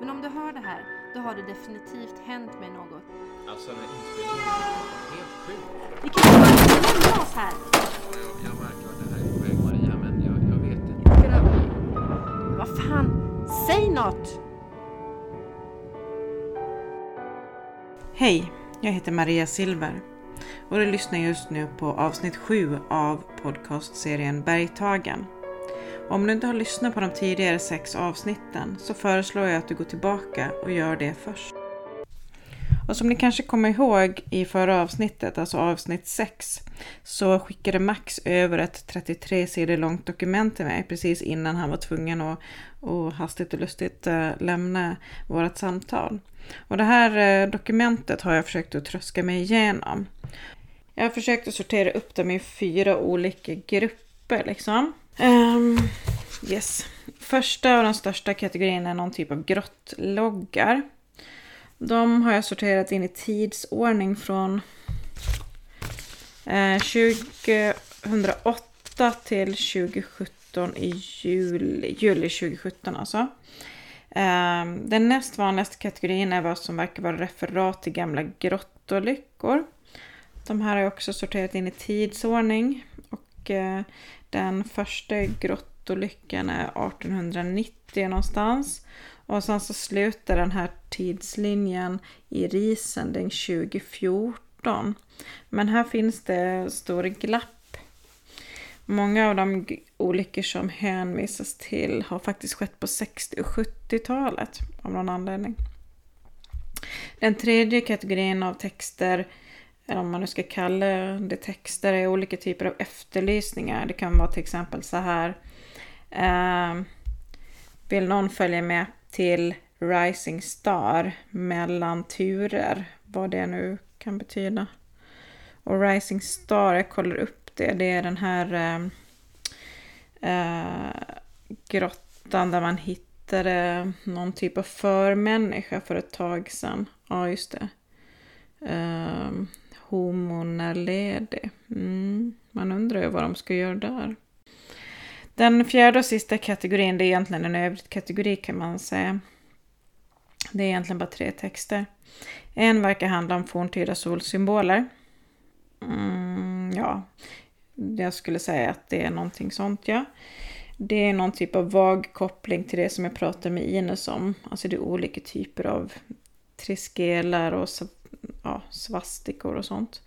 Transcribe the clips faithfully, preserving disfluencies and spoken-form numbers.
Men om du hör det här, då har det definitivt hänt med något. Alltså den här inspelningen är helt sjuk. Vi kan inte bara lämna oss här. Jag märker att det här är på väg, Maria, men jag, jag vet inte. Vad fan? Säg något! Hej, jag heter Maria Silver. Och du lyssnar just nu på avsnitt sju av podcastserien Bergtagen. Om du inte har lyssnat på de tidigare sex avsnitten så föreslår jag att du går tillbaka och gör det först. Och som ni kanske kommer ihåg i förra avsnittet, alltså avsnitt sex, så skickade Max över ett trettiotre sidor långt dokument till mig precis innan han var tvungen att och hastigt och lustigt lämna vårt samtal. Och det här dokumentet har jag försökt att tröska mig igenom. Jag har försökt att sortera upp dem i fyra olika grupper liksom. Um, yes. Första och den största kategorin är någon typ av grottloggar. De har jag sorterat in i tidsordning från eh, tjugohundraåtta till tjugosjutton i juli, juli tjugosjutton alltså. Eh, den näst vanligaste kategorin är vad som verkar vara referat till gamla grottolyckor. De här har jag också sorterat in i tidsordning och eh, den första grottolyckan är artonhundranittio någonstans. Och sen så slutar den här tidslinjen i Risending tjugofjorton. Men här finns det stora glapp. Många av de olyckor som hänvisas till har faktiskt skett på sextio- och sjuttiotalet av någon anledning. Den tredje kategorin av texter, eller om man nu ska kalla det texter, är olika typer av efterlysningar. Det kan vara till exempel så här. Eh, vill någon följa med till Rising Star mellan turer? Vad det nu kan betyda. Och Rising Star, jag kollar upp det. Det är den här eh, eh, grottan där man hittade någon typ av förmänniska för ett tag sedan. Ja, just det. Eh, Homo naledi. Mm. Man undrar ju vad de ska göra där. Den fjärde och sista kategorin, det är egentligen en övrig kategori kan man säga. Det är egentligen bara tre texter. En verkar handla om forntida solsymboler. Mm, ja, jag skulle säga att det är någonting sånt, ja. Det är någon typ av vag koppling till det som jag pratade med Ines om. Alltså det är olika typer av triskelar och ja, svastikor och sånt.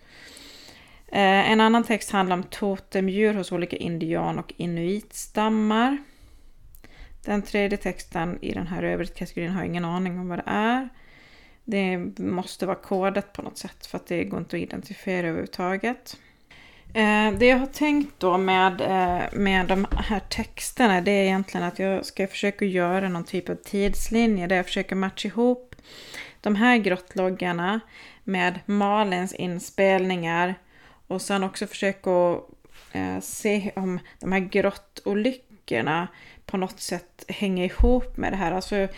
En annan text handlar om totemdjur hos olika indian- och inuitstammar. Den tredje texten i den här övriga kategorin har ingen aning om vad det är. Det måste vara kodat på något sätt för att det går inte att identifiera överhuvudtaget. Det jag har tänkt då med, med de här texterna, det är egentligen att jag ska försöka göra någon typ av tidslinje där jag försöker matcha ihop de här grottloggarna med Malins inspelningar. Och sen också försöka eh, se om de här grottolyckorna på något sätt hänger ihop med det här. Alltså,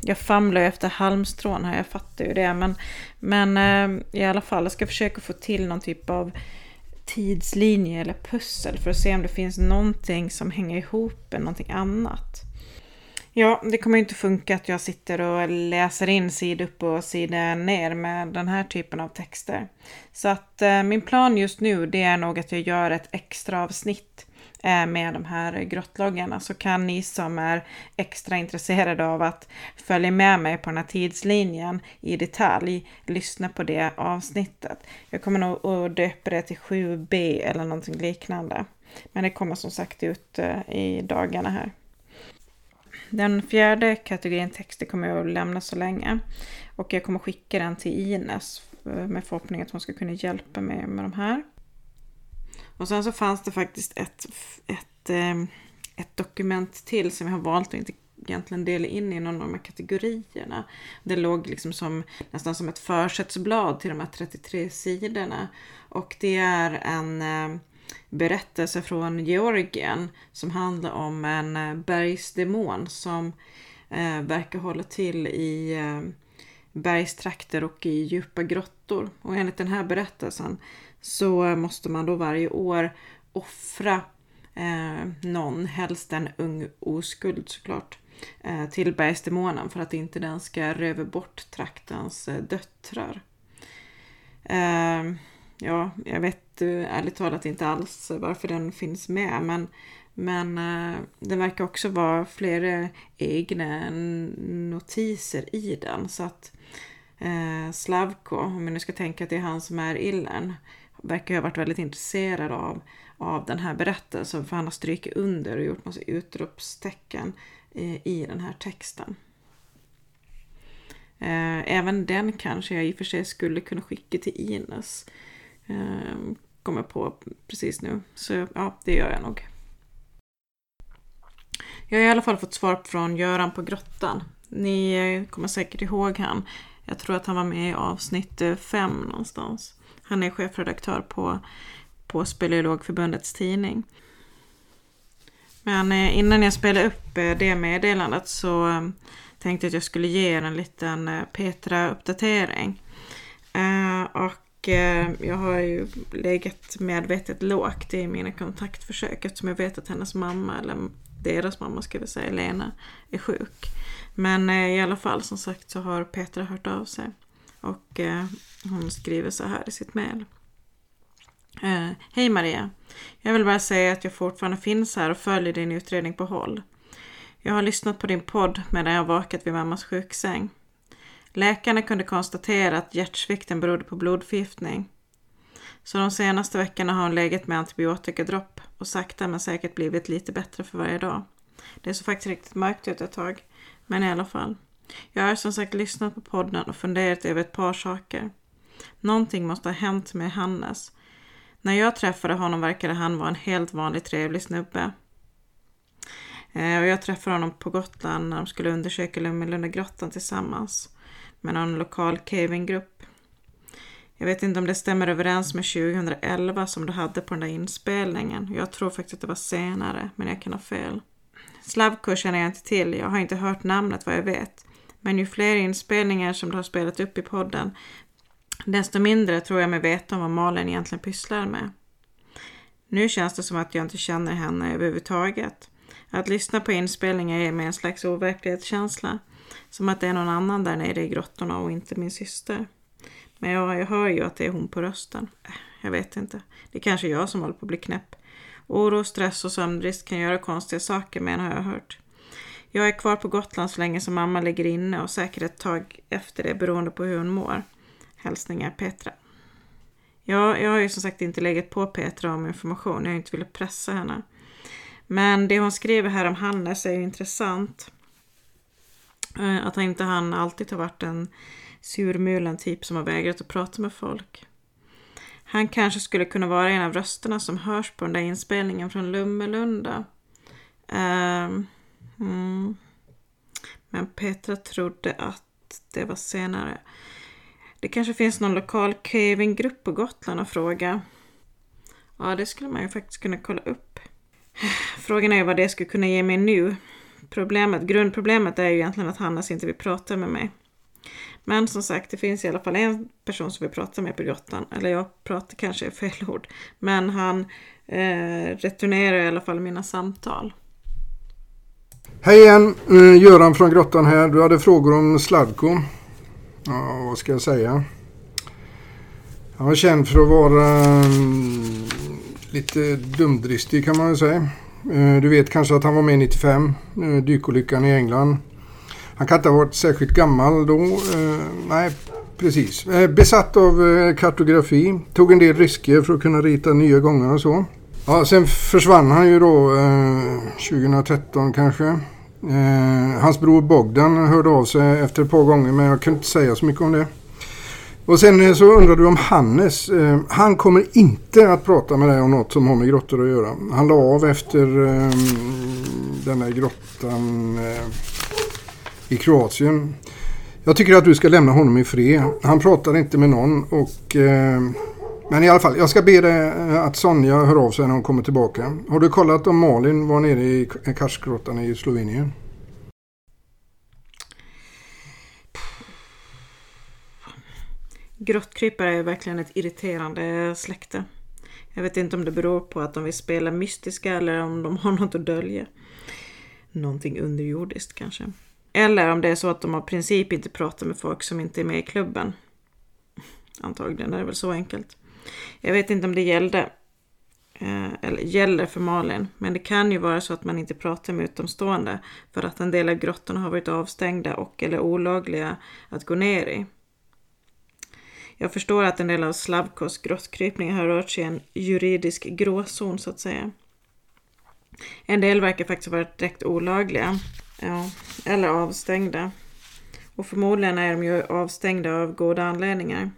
jag famlar ju efter halmstrån här, jag fattar ju det. Men, men eh, i alla fall, jag ska försöka få till någon typ av tidslinje eller pussel för att se om det finns någonting som hänger ihop med någonting annat. Ja, det kommer ju inte funka att jag sitter och läser in sida upp och sida ner med den här typen av texter. Så att eh, min plan just nu, det är nog att jag gör ett extra avsnitt eh, med de här grottloggarna. Så kan ni som är extra intresserade av att följa med mig på den här tidslinjen i detalj, lyssna på det avsnittet. Jag kommer nog att döpa det till sju B eller någonting liknande. Men det kommer som sagt ut eh, i dagarna här. Den fjärde kategorin texter kommer jag att lämna så länge. Och jag kommer skicka den till Ines med förhoppning att hon ska kunna hjälpa mig med de här. Och sen så fanns det faktiskt ett, ett, ett dokument till som jag har valt att inte egentligen dela in i någon av de här kategorierna. Det låg liksom som, nästan som ett försättsblad till de här trettiotre sidorna. Och det är en berättelse från Georgien som handlar om en bergsdemon som eh, verkar hålla till i eh, bergstrakter och i djupa grottor. Och enligt den här berättelsen så måste man då varje år offra eh, någon, helst en ung oskuld såklart, till bergsdemonen för att inte den ska röva bort traktens döttrar. Ja, jag vet ärligt talat inte alls varför den finns med, men, men det verkar också vara flera egna notiser i den, så att eh, Slavko, om jag nu ska tänka att det är han som är illen, verkar ha varit väldigt intresserad av, av den här berättelsen, för han har strykit under och gjort massa utropstecken eh, i den här texten. Eh, även den kanske jag i och för sig skulle kunna skicka till Ines. Eh, kommer på precis nu. Så ja, det gör jag nog. Jag har i alla fall fått svar från Göran på grottan. Ni kommer säkert ihåg han. Jag tror att han var med i avsnitt fem någonstans. Han är chefredaktör på, på Speleologförbundets tidning. Men innan jag spelar upp det meddelandet så tänkte jag att jag skulle ge er en liten Petra-uppdatering. Och jag har ju legat medvetet lågt i mina kontaktförsök eftersom jag vet att hennes mamma, eller deras mamma ska vi säga, Lena, är sjuk. Men i alla fall som sagt så har Petra hört av sig. Och eh, hon skriver så här i sitt mejl. Eh, Hej Maria, jag vill bara säga att jag fortfarande finns här och följer din utredning på håll. Jag har lyssnat på din podd medan jag vakat vid mammas sjuksäng. Läkarna kunde konstatera att hjärtsvikten berodde på blodförgiftning. Så de senaste veckorna har hon legat med antibiotikadropp och sakta men säkert blivit lite bättre för varje dag. Det såg faktiskt riktigt mörkt ut ett tag, men i alla fall. Jag har som sagt lyssnat på podden och funderat över ett par saker. Någonting måste ha hänt med Hannes. När jag träffade honom verkade han vara en helt vanlig trevlig snubbe. Eh, och jag träffade honom på Gotland när de skulle undersöka Lummelunda-grottan tillsammans med någon lokal cavinggrupp. Jag vet inte om det stämmer överens med tjugohundraelva som du hade på den där inspelningen. Jag tror faktiskt att det var senare, men jag kan ha fel. Slavko känner jag inte till, jag har inte hört namnet vad jag vet. Men ju fler inspelningar som du har spelat upp i podden, desto mindre tror jag mig veta om vad Malin egentligen pysslar med. Nu känns det som att jag inte känner henne överhuvudtaget. Att lyssna på inspelningar ger mig en slags overklighetskänsla. Som att det är någon annan där nere i grottorna och inte min syster. Men jag, jag hör ju att det är hon på rösten. Jag vet inte. Det är kanske jag som håller på att bli knäpp. Oro, stress och sömnbrist kan göra konstiga saker, men har jag hört. Jag är kvar på Gotland så länge som mamma ligger inne och säkert ett tag efter det beroende på hur hon mår. Hälsningar Petra. Ja, jag har ju som sagt inte legat på Petra om information. Jag har inte velat pressa henne. Men det hon skriver här om Hannes är ju intressant. Att han inte han alltid har varit en surmulen typ som har vägrat att prata med folk. Han kanske skulle kunna vara en av rösterna som hörs på den där inspelningen från Lummelunda. Um, mm. Men Petra trodde att det var senare. Det kanske finns någon lokal cavinggrupp på Gotland att fråga. Ja, det skulle man ju faktiskt kunna kolla upp. Frågan är vad det skulle kunna ge mig nu. Problemet, grundproblemet är ju egentligen att Hannes inte vill prata med mig. Men som sagt, det finns i alla fall en person som vi pratar med på grottan. Eller jag pratar kanske i fel ord. Men han eh, returnerar i alla fall mina samtal. Hej igen, Göran från grottan här. Du hade frågor om Slavko. Ja, vad ska jag säga? Han var känd för att vara lite dumdristig kan man väl säga. Du vet kanske att han var med nittiofem, dykolyckan i England. Han kan inte ha varit särskilt gammal då, eh, nej precis. Eh, besatt av eh, kartografi, tog en del risker för att kunna rita nya gånger och så. Ja, sen försvann han ju då eh, tjugotretton kanske. Eh, hans bror Bogdan hörde av sig efter ett par gånger, men jag kunde inte säga så mycket om det. Och sen eh, så undrade du om Hannes. Eh, han kommer inte att prata med dig om något som har med grottor att göra. Han la av efter eh, den här grottan... Eh, i Kroatien. Jag tycker att du ska lämna honom i fred. Han pratar inte med någon. Och, eh, men i alla fall, jag ska be dig att Sonja hör av sig när hon kommer tillbaka. Har du kollat om Malin var nere i Karstgrottan i Slovenien? Grottkrypare är verkligen ett irriterande släkte. Jag vet inte om det beror på att de vill spela mystiska eller om de har något att dölja. någonting underjordiskt kanske. Eller om det är så att de av princip inte pratar med folk som inte är med i klubben. Antagligen är det väl så enkelt. Jag vet inte om det gällde, eller gäller för Malin, men det kan ju vara så att man inte pratar med utomstående för att en del av grottorna har varit avstängda och eller olagliga att gå ner i. Jag förstår att en del av Slavkos grottkrypningar har rört sig i en juridisk gråzon så att säga. En del verkar faktiskt ha varit direkt olagliga, ja, eller avstängda. Och förmodligen är de ju avstängda av goda anledningar.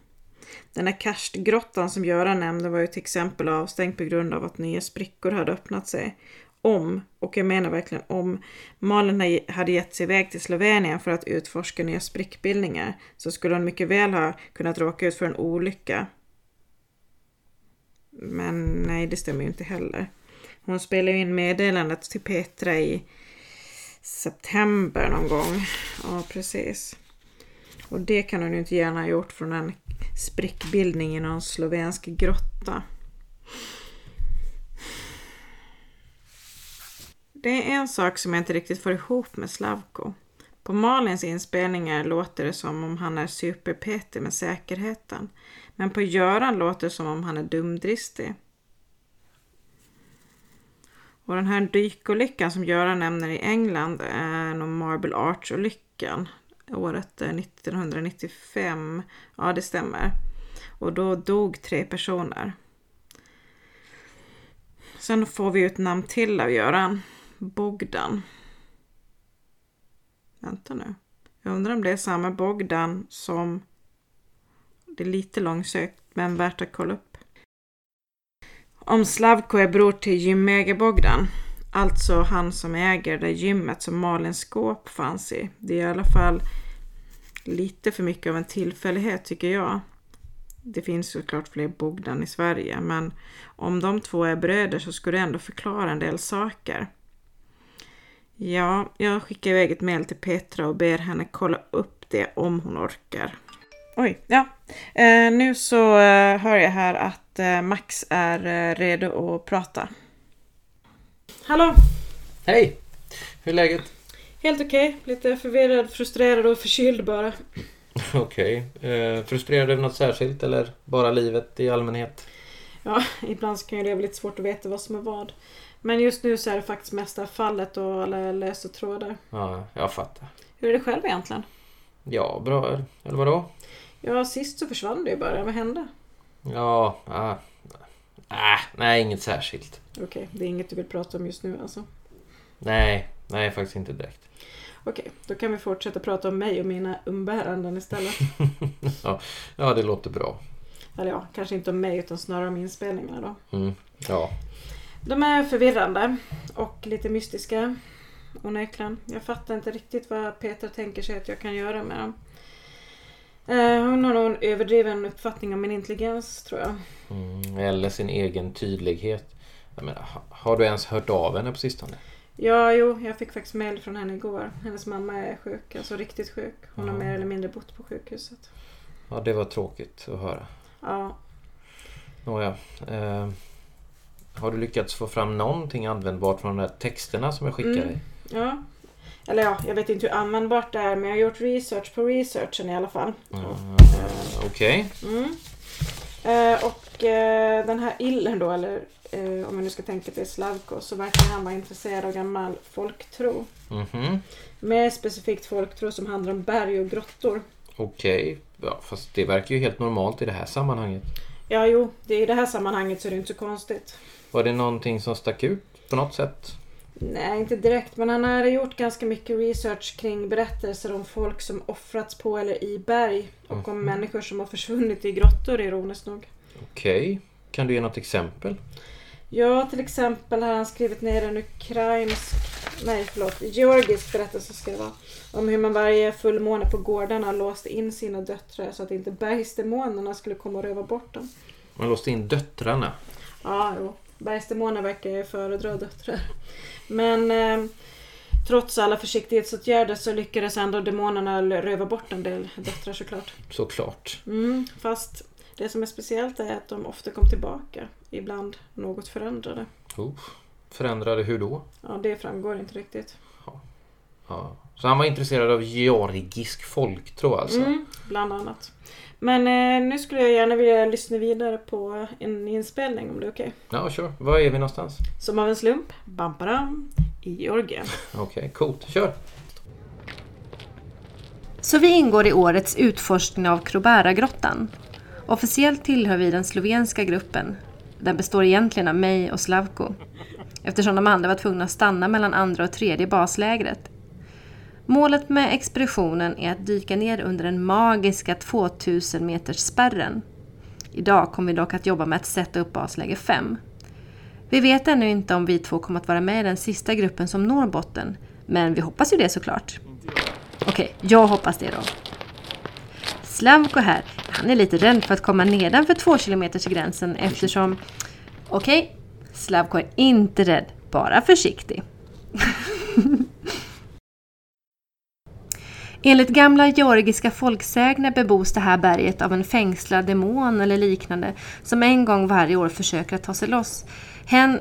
Den här Karstgrottan som Göran nämnde var ju till exempel avstängd på grund av att nya sprickor hade öppnat sig. Om, och jag menar verkligen om, Malin hade gett sig iväg till Slovenien för att utforska nya sprickbildningar så skulle hon mycket väl ha kunnat råka ut för en olycka. Men nej, det stämmer ju inte heller. Hon spelade ju in meddelandet till Petra i september någon gång. Ja, precis. Och det kan hon ju inte gärna ha gjort från en sprickbildning i någon slovensk grotta. Det är en sak som jag inte riktigt får ihop med Slavko. På Malins inspelningar låter det som om han är superpetig med säkerheten. Men på Göran låter det som om han är dumdristig. Och den här dykolyckan som Göran nämner i England är nog Marble Arch-olyckan. Året nittonhundranittiofem, ja det stämmer. Och då dog tre personer. Sen får vi ett namn till av Göran. Bogdan. Vänta nu. Jag undrar om det är samma Bogdan som... Det är lite långsökt men värt att kolla upp. Om Slavko är bror till gymägare Bogdan. Alltså han som äger det gymmet som Malins skåp fanns i. Det är i alla fall lite för mycket av en tillfällighet tycker jag. Det finns såklart fler Bogdan i Sverige, men om de två är bröder så skulle det ändå förklara en del saker. Ja, jag skickar iväg ett mejl till Petra och ber henne kolla upp det om hon orkar. Oj, ja. Eh, nu så eh, hör jag här att eh, Max är eh, redo att prata. Hallå! Hej! Hur är läget? Helt okej. Okay. Lite förvirrad, frustrerad och förkyld bara. Okej. Okay. Eh, frustrerad över något särskilt eller bara livet i allmänhet? Ja, ibland så kan ju det bli lite svårt att veta vad som är vad. Men just nu så är det faktiskt mesta fallet och alla lösa trådar. Ja, jag fattar. Hur är det själv egentligen? Ja, bra. Eller vadå? Ja, sist så försvann det ju bara. Vad hände? Ja, ah, ah, nej, inget särskilt. Okej, okay, det är inget du vill prata om just nu alltså? Nej, nej faktiskt inte direkt. Okej, okay, då kan vi fortsätta prata om mig och mina umbäranden istället. ja, ja, det låter bra. Eller ja, kanske inte om mig utan snarare om inspelningarna då. Mm, ja. De är förvirrande och lite mystiska. Onekligen. Jag fattar inte riktigt vad Petra tänker sig att jag kan göra med dem. Eh, hon har nog en överdriven uppfattning om min intelligens, tror jag. Mm, eller sin egen tydlighet. Jag menar, har du ens hört av henne på sistone? Ja, jo. Jag fick faktiskt mejl från henne igår. Hennes mamma är sjuk, alltså riktigt sjuk. Hon mm. har mer eller mindre bott på sjukhuset. Ja, det var tråkigt att höra. Ja. Nåja. Eh, har du lyckats få fram någonting användbart från de där texterna som jag skickade dig? Mm, ja. Eller ja, jag vet inte hur användbart det är, men jag har gjort research på researchen i alla fall. Mm, eh. Okej. Okay. Mm. Eh, och eh, den här illen då, eller eh, om jag nu ska tänka till Slavko, så verkar han vara intresserad av gammal folktro. Mm-hmm. Mer specifikt folktro som handlar om berg och grottor. Okej, okay. Ja, fast det verkar ju helt normalt i det här sammanhanget. Ja, jo, det är i det här sammanhanget så är det inte så konstigt. Var det någonting som stack ut på något sätt? Nej, inte direkt, men han har gjort ganska mycket research kring berättelser om folk som offrats på eller i berg och mm. om människor som har försvunnit i grottor, ironiskt nog. Okej, okay. Kan du ge något exempel? Ja, till exempel har han skrivit ner en ukrainsk, nej förlåt, georgisk berättelse ska det vara, om hur man varje fullmåne på gårdarna låste in sina döttrar så att inte bergsdemonerna skulle komma och röva bort dem. Man låste in döttrarna? Ja, jo. Bergsdemoner verkar ju föredra döttrar. Men eh, trots alla försiktighetsåtgärder så lyckades ändå demonerna röva bort en del döttrar såklart. Såklart. Mm, fast det som är speciellt är att de ofta kom tillbaka. Ibland något förändrade. Oh, förändrade hur då? Ja, det framgår inte riktigt. Ja. Så han var intresserad av georgisk folktro alltså. Mm, bland annat. Men eh, nu skulle jag gärna vilja lyssna vidare på en inspelning om det är okej. Ja, kör. Var är vi någonstans? Som av en slump, Bampara i Georgien. Okej, okay, coolt. Kör! Så vi ingår i årets utforskning av Kruberagrottan. Officiellt tillhör vi den slovenska gruppen. Den består egentligen av mig och Slavko, eftersom de andra var tvungna att stanna mellan andra och tredje baslägret. Målet med expeditionen är att dyka ner under den magiska tvåtusen meters spärren. Idag kommer vi dock att jobba med att sätta upp basläge fem. Vi vet ännu inte om vi två kommer att vara med i den sista gruppen som når botten, men vi hoppas ju det såklart. Okej, jag hoppas det då. Slavko här, han är lite rädd för att komma nedanför två kilometersgränsen eftersom... Okej, Slavko är inte rädd, bara försiktig. Enligt gamla georgiska folksägner bebos det här berget av en fängslad demon eller liknande som en gång varje år försöker att ta sig loss. Hen...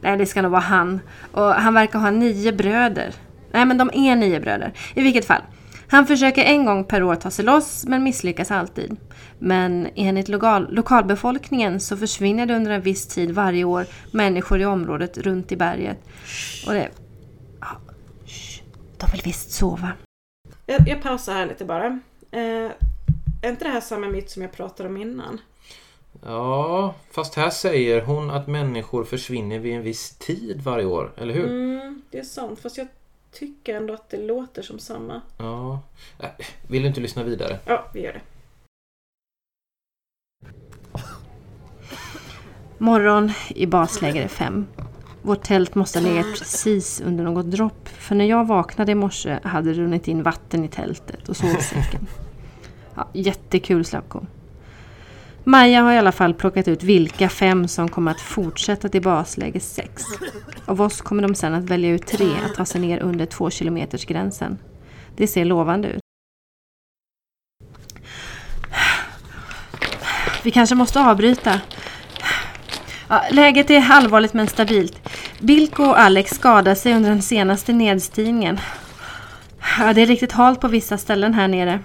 Nej, det ska nog vara han. Och han verkar ha nio bröder. Nej, men de är nio bröder. I vilket fall. Han försöker en gång per år ta sig loss men misslyckas alltid. Men enligt lokal- lokalbefolkningen så försvinner det under en viss tid varje år människor i området runt i berget. Och det... Ja, de vill visst sova. Jag, jag pausar här lite bara. Eh, är inte det här samma myt som jag pratade om innan? Ja, fast här säger hon att människor försvinner vid en viss tid varje år, eller hur? Mm, det är sant, fast jag tycker ändå att det låter som samma. Ja, vill du inte lyssna vidare? Ja, vi gör det. Morgon i basläger fem. Vårt tält måste ha legat precis under något dropp, för när jag vaknade i morse hade det runnit in vatten i tältet och sovsäcken. Ja, jättekul Slavko. Maja har i alla fall plockat ut vilka fem som kommer att fortsätta till basläge sex. Av oss kommer de sedan att välja ut tre att ta sig ner under två kilometers gränsen. Det ser lovande ut. Vi kanske måste avbryta. Ja, läget är allvarligt men stabilt. Bilko och Alex skadade sig under den senaste nedstigningen. Ja, det är riktigt halt på vissa ställen här nere.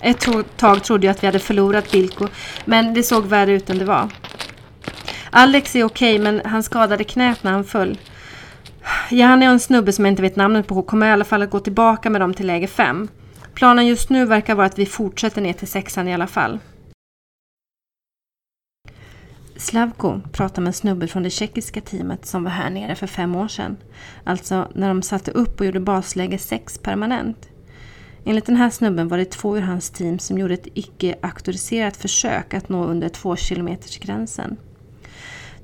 Ett tag trodde jag att vi hade förlorat Bilko, men det såg värre ut än det var. Alex är okej, men han skadade knät när han föll. Janne och en snubbe som jag inte vet namnet på kommer i alla fall att gå tillbaka med dem till läge fem. Planen just nu verkar vara att vi fortsätter ner till sexan i alla fall. Slavko pratade med en snubbe från det tjeckiska teamet som var här nere för fem år sedan. Alltså när de satte upp och gjorde basläge sex permanent. Enligt den här snubben var det två ur hans team som gjorde ett icke-auktoriserat försök att nå under två kilometers gränsen.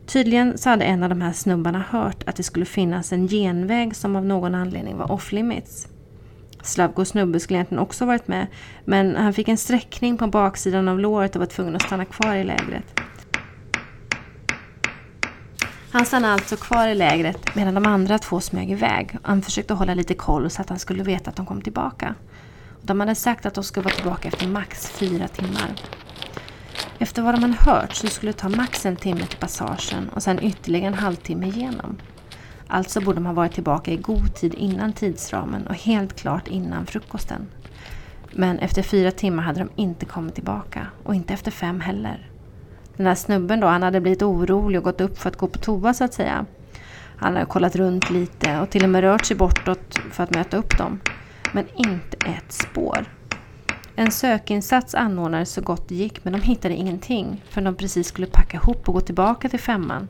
Tydligen så hade en av de här snubbarna hört att det skulle finnas en genväg som av någon anledning var off-limits. Slavko snubbe skulle egentligen också varit med, men han fick en sträckning på baksidan av låret och var tvungen att stanna kvar i lägret. Han stannade alltså kvar i lägret medan de andra två smög iväg. Han försökte hålla lite koll så att han skulle veta att de kom tillbaka. De hade sagt att de skulle vara tillbaka efter max fyra timmar. Efter vad de hade hört så skulle det ta max en timme till passagen och sen ytterligare en halvtimme igenom. Alltså borde de ha varit tillbaka i god tid innan tidsramen och helt klart innan frukosten. Men efter fyra timmar hade de inte kommit tillbaka och inte efter fem heller. Den här snubben då, han hade blivit orolig och gått upp för att gå på toa så att säga. Han hade kollat runt lite och till och med rört sig bortåt för att möta upp dem. Men inte ett spår. En sökinsats anordnades så gott det gick, men de hittade ingenting för de precis skulle packa ihop och gå tillbaka till femman.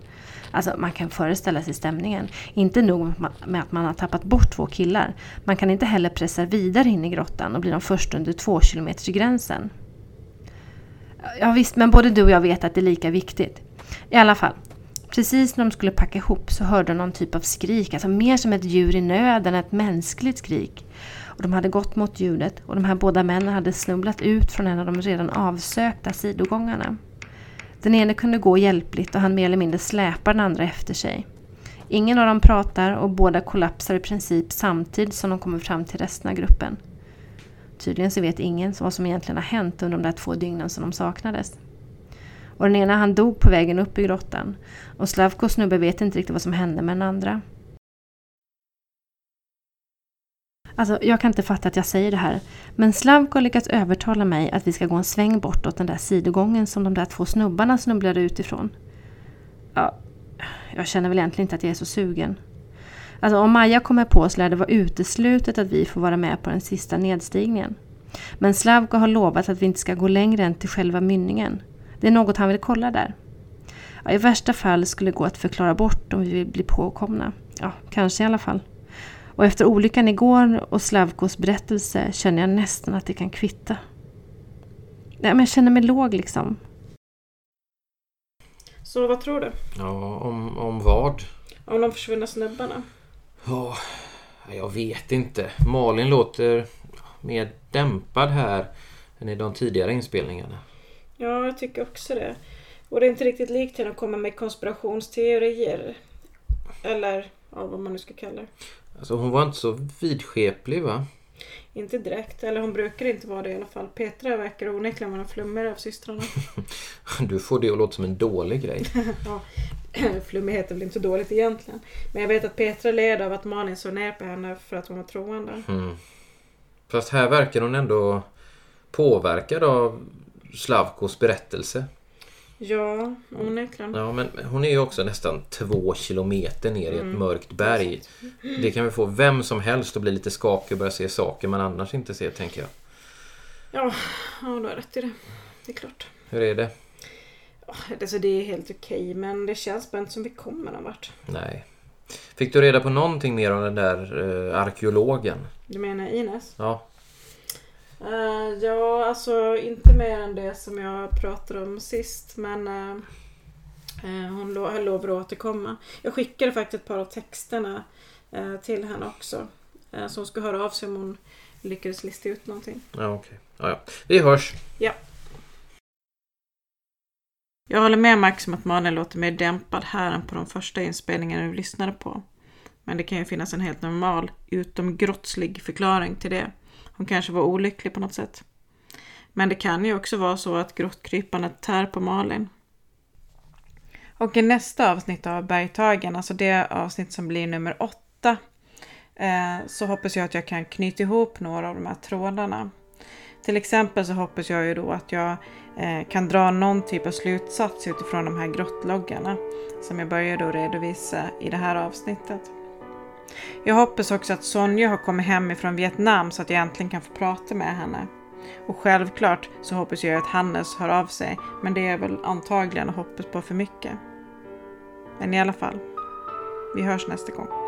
Alltså man kan föreställa sig stämningen. Inte nog med att man har tappat bort två killar. Man kan inte heller pressa vidare in i grottan och bli de först under två kilometers gränsen. Ja visst, men både du och jag vet att det är lika viktigt. I alla fall, precis när de skulle packa ihop så hörde de någon typ av skrik. Alltså mer som ett djur i nöd än ett mänskligt skrik. Och de hade gått mot ljudet och de här båda männen hade snubblat ut från en av de redan avsökta sidogångarna. Den ene kunde gå hjälpligt och han mer eller mindre släpar den andra efter sig. Ingen av dem pratar och båda kollapsar i princip samtidigt som de kommer fram till resten av gruppen. Tydligen så vet ingen vad som egentligen har hänt under de där två dygnen som de saknades. Och den ena han dog på vägen upp i grottan. Och Slavko snubbe vet inte riktigt vad som hände med den andra. Alltså, jag kan inte fatta att jag säger det här. Men Slavko har lyckats övertala mig att vi ska gå en sväng bortåt den där sidogången som de där två snubbarna snubblade utifrån. Ja, jag känner väl egentligen inte att jag är så sugen. Alltså, om Maja kommer på så lär det vara uteslutet att vi får vara med på den sista nedstigningen. Men Slavko har lovat att vi inte ska gå längre än till själva mynningen. Det är något han vill kolla där. Ja, i värsta fall skulle det gå att förklara bort om vi vill bli påkomna. Ja, kanske i alla fall. Och efter olyckan igår och Slavkos berättelse känner jag nästan att det kan kvitta. Ja, men jag känner mig låg liksom. Så vad tror du? Ja, om, om vad? Om de försvunna snubbarna. Ja, jag vet inte. Malin låter mer dämpad här än i de tidigare inspelningarna. Ja, jag tycker också det. Och det är inte riktigt likt henne att komma med konspirationsteorier. Eller ja, vad man nu ska kalla det. Alltså hon var inte så vidskeplig, va? Inte direkt, eller hon brukar inte vara det i alla fall. Petra verkar onekligen vara flummer av systrarna. Du får det att låta som en dålig grej. Ja, flummighet är väl inte så dåligt egentligen. Men jag vet att Petra led av att Malin såg ner på henne för att hon var troende. Mm. Fast här verkar hon ändå påverkad av Slavkos berättelse. Ja, onekligen. Ja, men hon är ju också nästan två kilometer ner i ett mm. mörkt berg. Det kan väl få vem som helst att bli lite skakig och börja se saker man annars inte ser, tänker jag. Ja, ja du har rätt i det. Det är klart. Hur är det? Ja, alltså, det är helt okej, men det känns bara inte som vi kommer någon vart. Nej. Fick du reda på någonting mer om den där eh, arkeologen? Du menar Ines? Ja. Uh, ja, alltså inte mer än det som jag pratade om sist, men uh, uh, hon lo- lovar att återkomma. Jag skickade faktiskt ett par av texterna uh, till henne också, uh, så hon ska höra av sig om hon lyckades lista ut någonting. Ja, okej. Okay. Ja, ja. Vi hörs. Ja. Jag håller med Max om att mannen låter mer dämpad här än på de första inspelningarna vi lyssnade på. Men det kan ju finnas en helt normal, utom grottslig förklaring till det. Hon kanske var olycklig på något sätt. Men det kan ju också vara så att grottkrypandet tär på Malin. Och i nästa avsnitt av Bergtagen, alltså det avsnitt som blir nummer åtta, eh, så hoppas jag att jag kan knyta ihop några av de här trådarna. Till exempel så hoppas jag ju då att jag eh, kan dra någon typ av slutsats utifrån de här grottloggarna som jag börjar då redovisa i det här avsnittet. Jag hoppas också att Sonja har kommit hem ifrån Vietnam så att jag äntligen kan få prata med henne. Och självklart så hoppas jag att Hannes hör av sig, men det är väl antagligen att hoppas på för mycket. Men i alla fall, vi hörs nästa gång.